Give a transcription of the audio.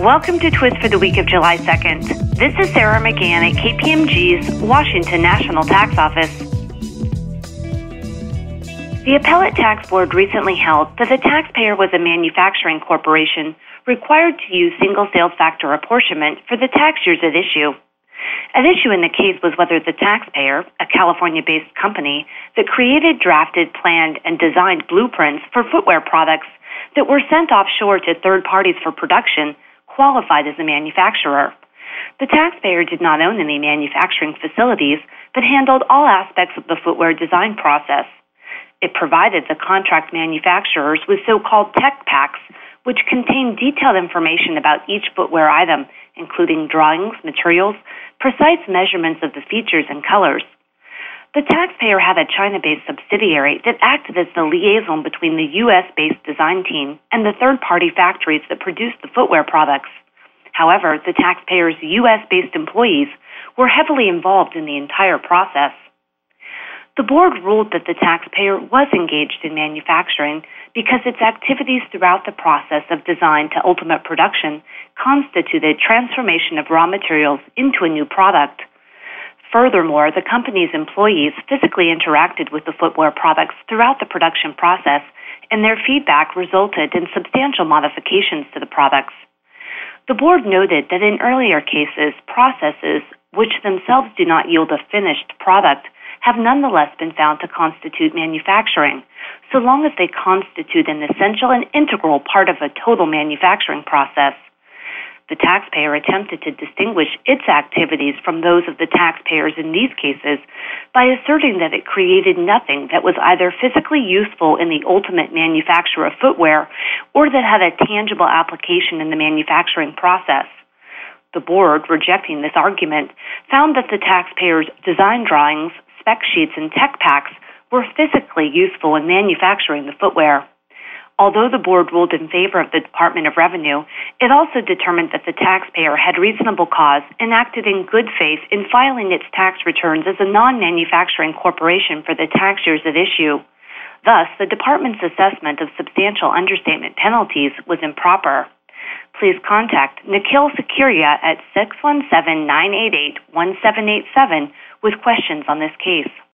Welcome to Twist for the week of July 2nd. This is Sarah McGann at KPMG's Washington National Tax Office. The Appellate Tax Board recently held that the taxpayer was a manufacturing corporation required to use single sales factor apportionment for the tax years at issue. At issue in the case was whether the taxpayer, a California-based company that created, drafted, planned, and designed blueprints for footwear products that were sent offshore to third parties for production, qualified as a manufacturer. The taxpayer did not own any manufacturing facilities, but handled all aspects of the footwear design process. It provided the contract manufacturers with so-called tech packs, which contained detailed information about each footwear item, including drawings, materials, precise measurements of the features and colors. The taxpayer had a China-based subsidiary that acted as the liaison between the U.S.-based design team and the third-party factories that produced the footwear products. However, the taxpayer's U.S.-based employees were heavily involved in the entire process. The board ruled that the taxpayer was engaged in manufacturing because its activities throughout the process of design to ultimate production constituted transformation of raw materials into a new product. Furthermore, the company's employees physically interacted with the footwear products throughout the production process, and their feedback resulted in substantial modifications to the products. The board noted that in earlier cases, processes which themselves do not yield a finished product have nonetheless been found to constitute manufacturing, so long as they constitute an essential and integral part of a total manufacturing process. The taxpayer attempted to distinguish its activities from those of the taxpayers in these cases by asserting that it created nothing that was either physically useful in the ultimate manufacture of footwear or that had a tangible application in the manufacturing process. The board, rejecting this argument, found that the taxpayer's design drawings, spec sheets, and tech packs were physically useful in manufacturing the footwear. Although the board ruled in favor of the Department of Revenue, it also determined that the taxpayer had reasonable cause and acted in good faith in filing its tax returns as a non-manufacturing corporation for the tax years at issue. Thus, the department's assessment of substantial understatement penalties was improper. Please contact Nikhil Securia at 617-988-1787 with questions on this case.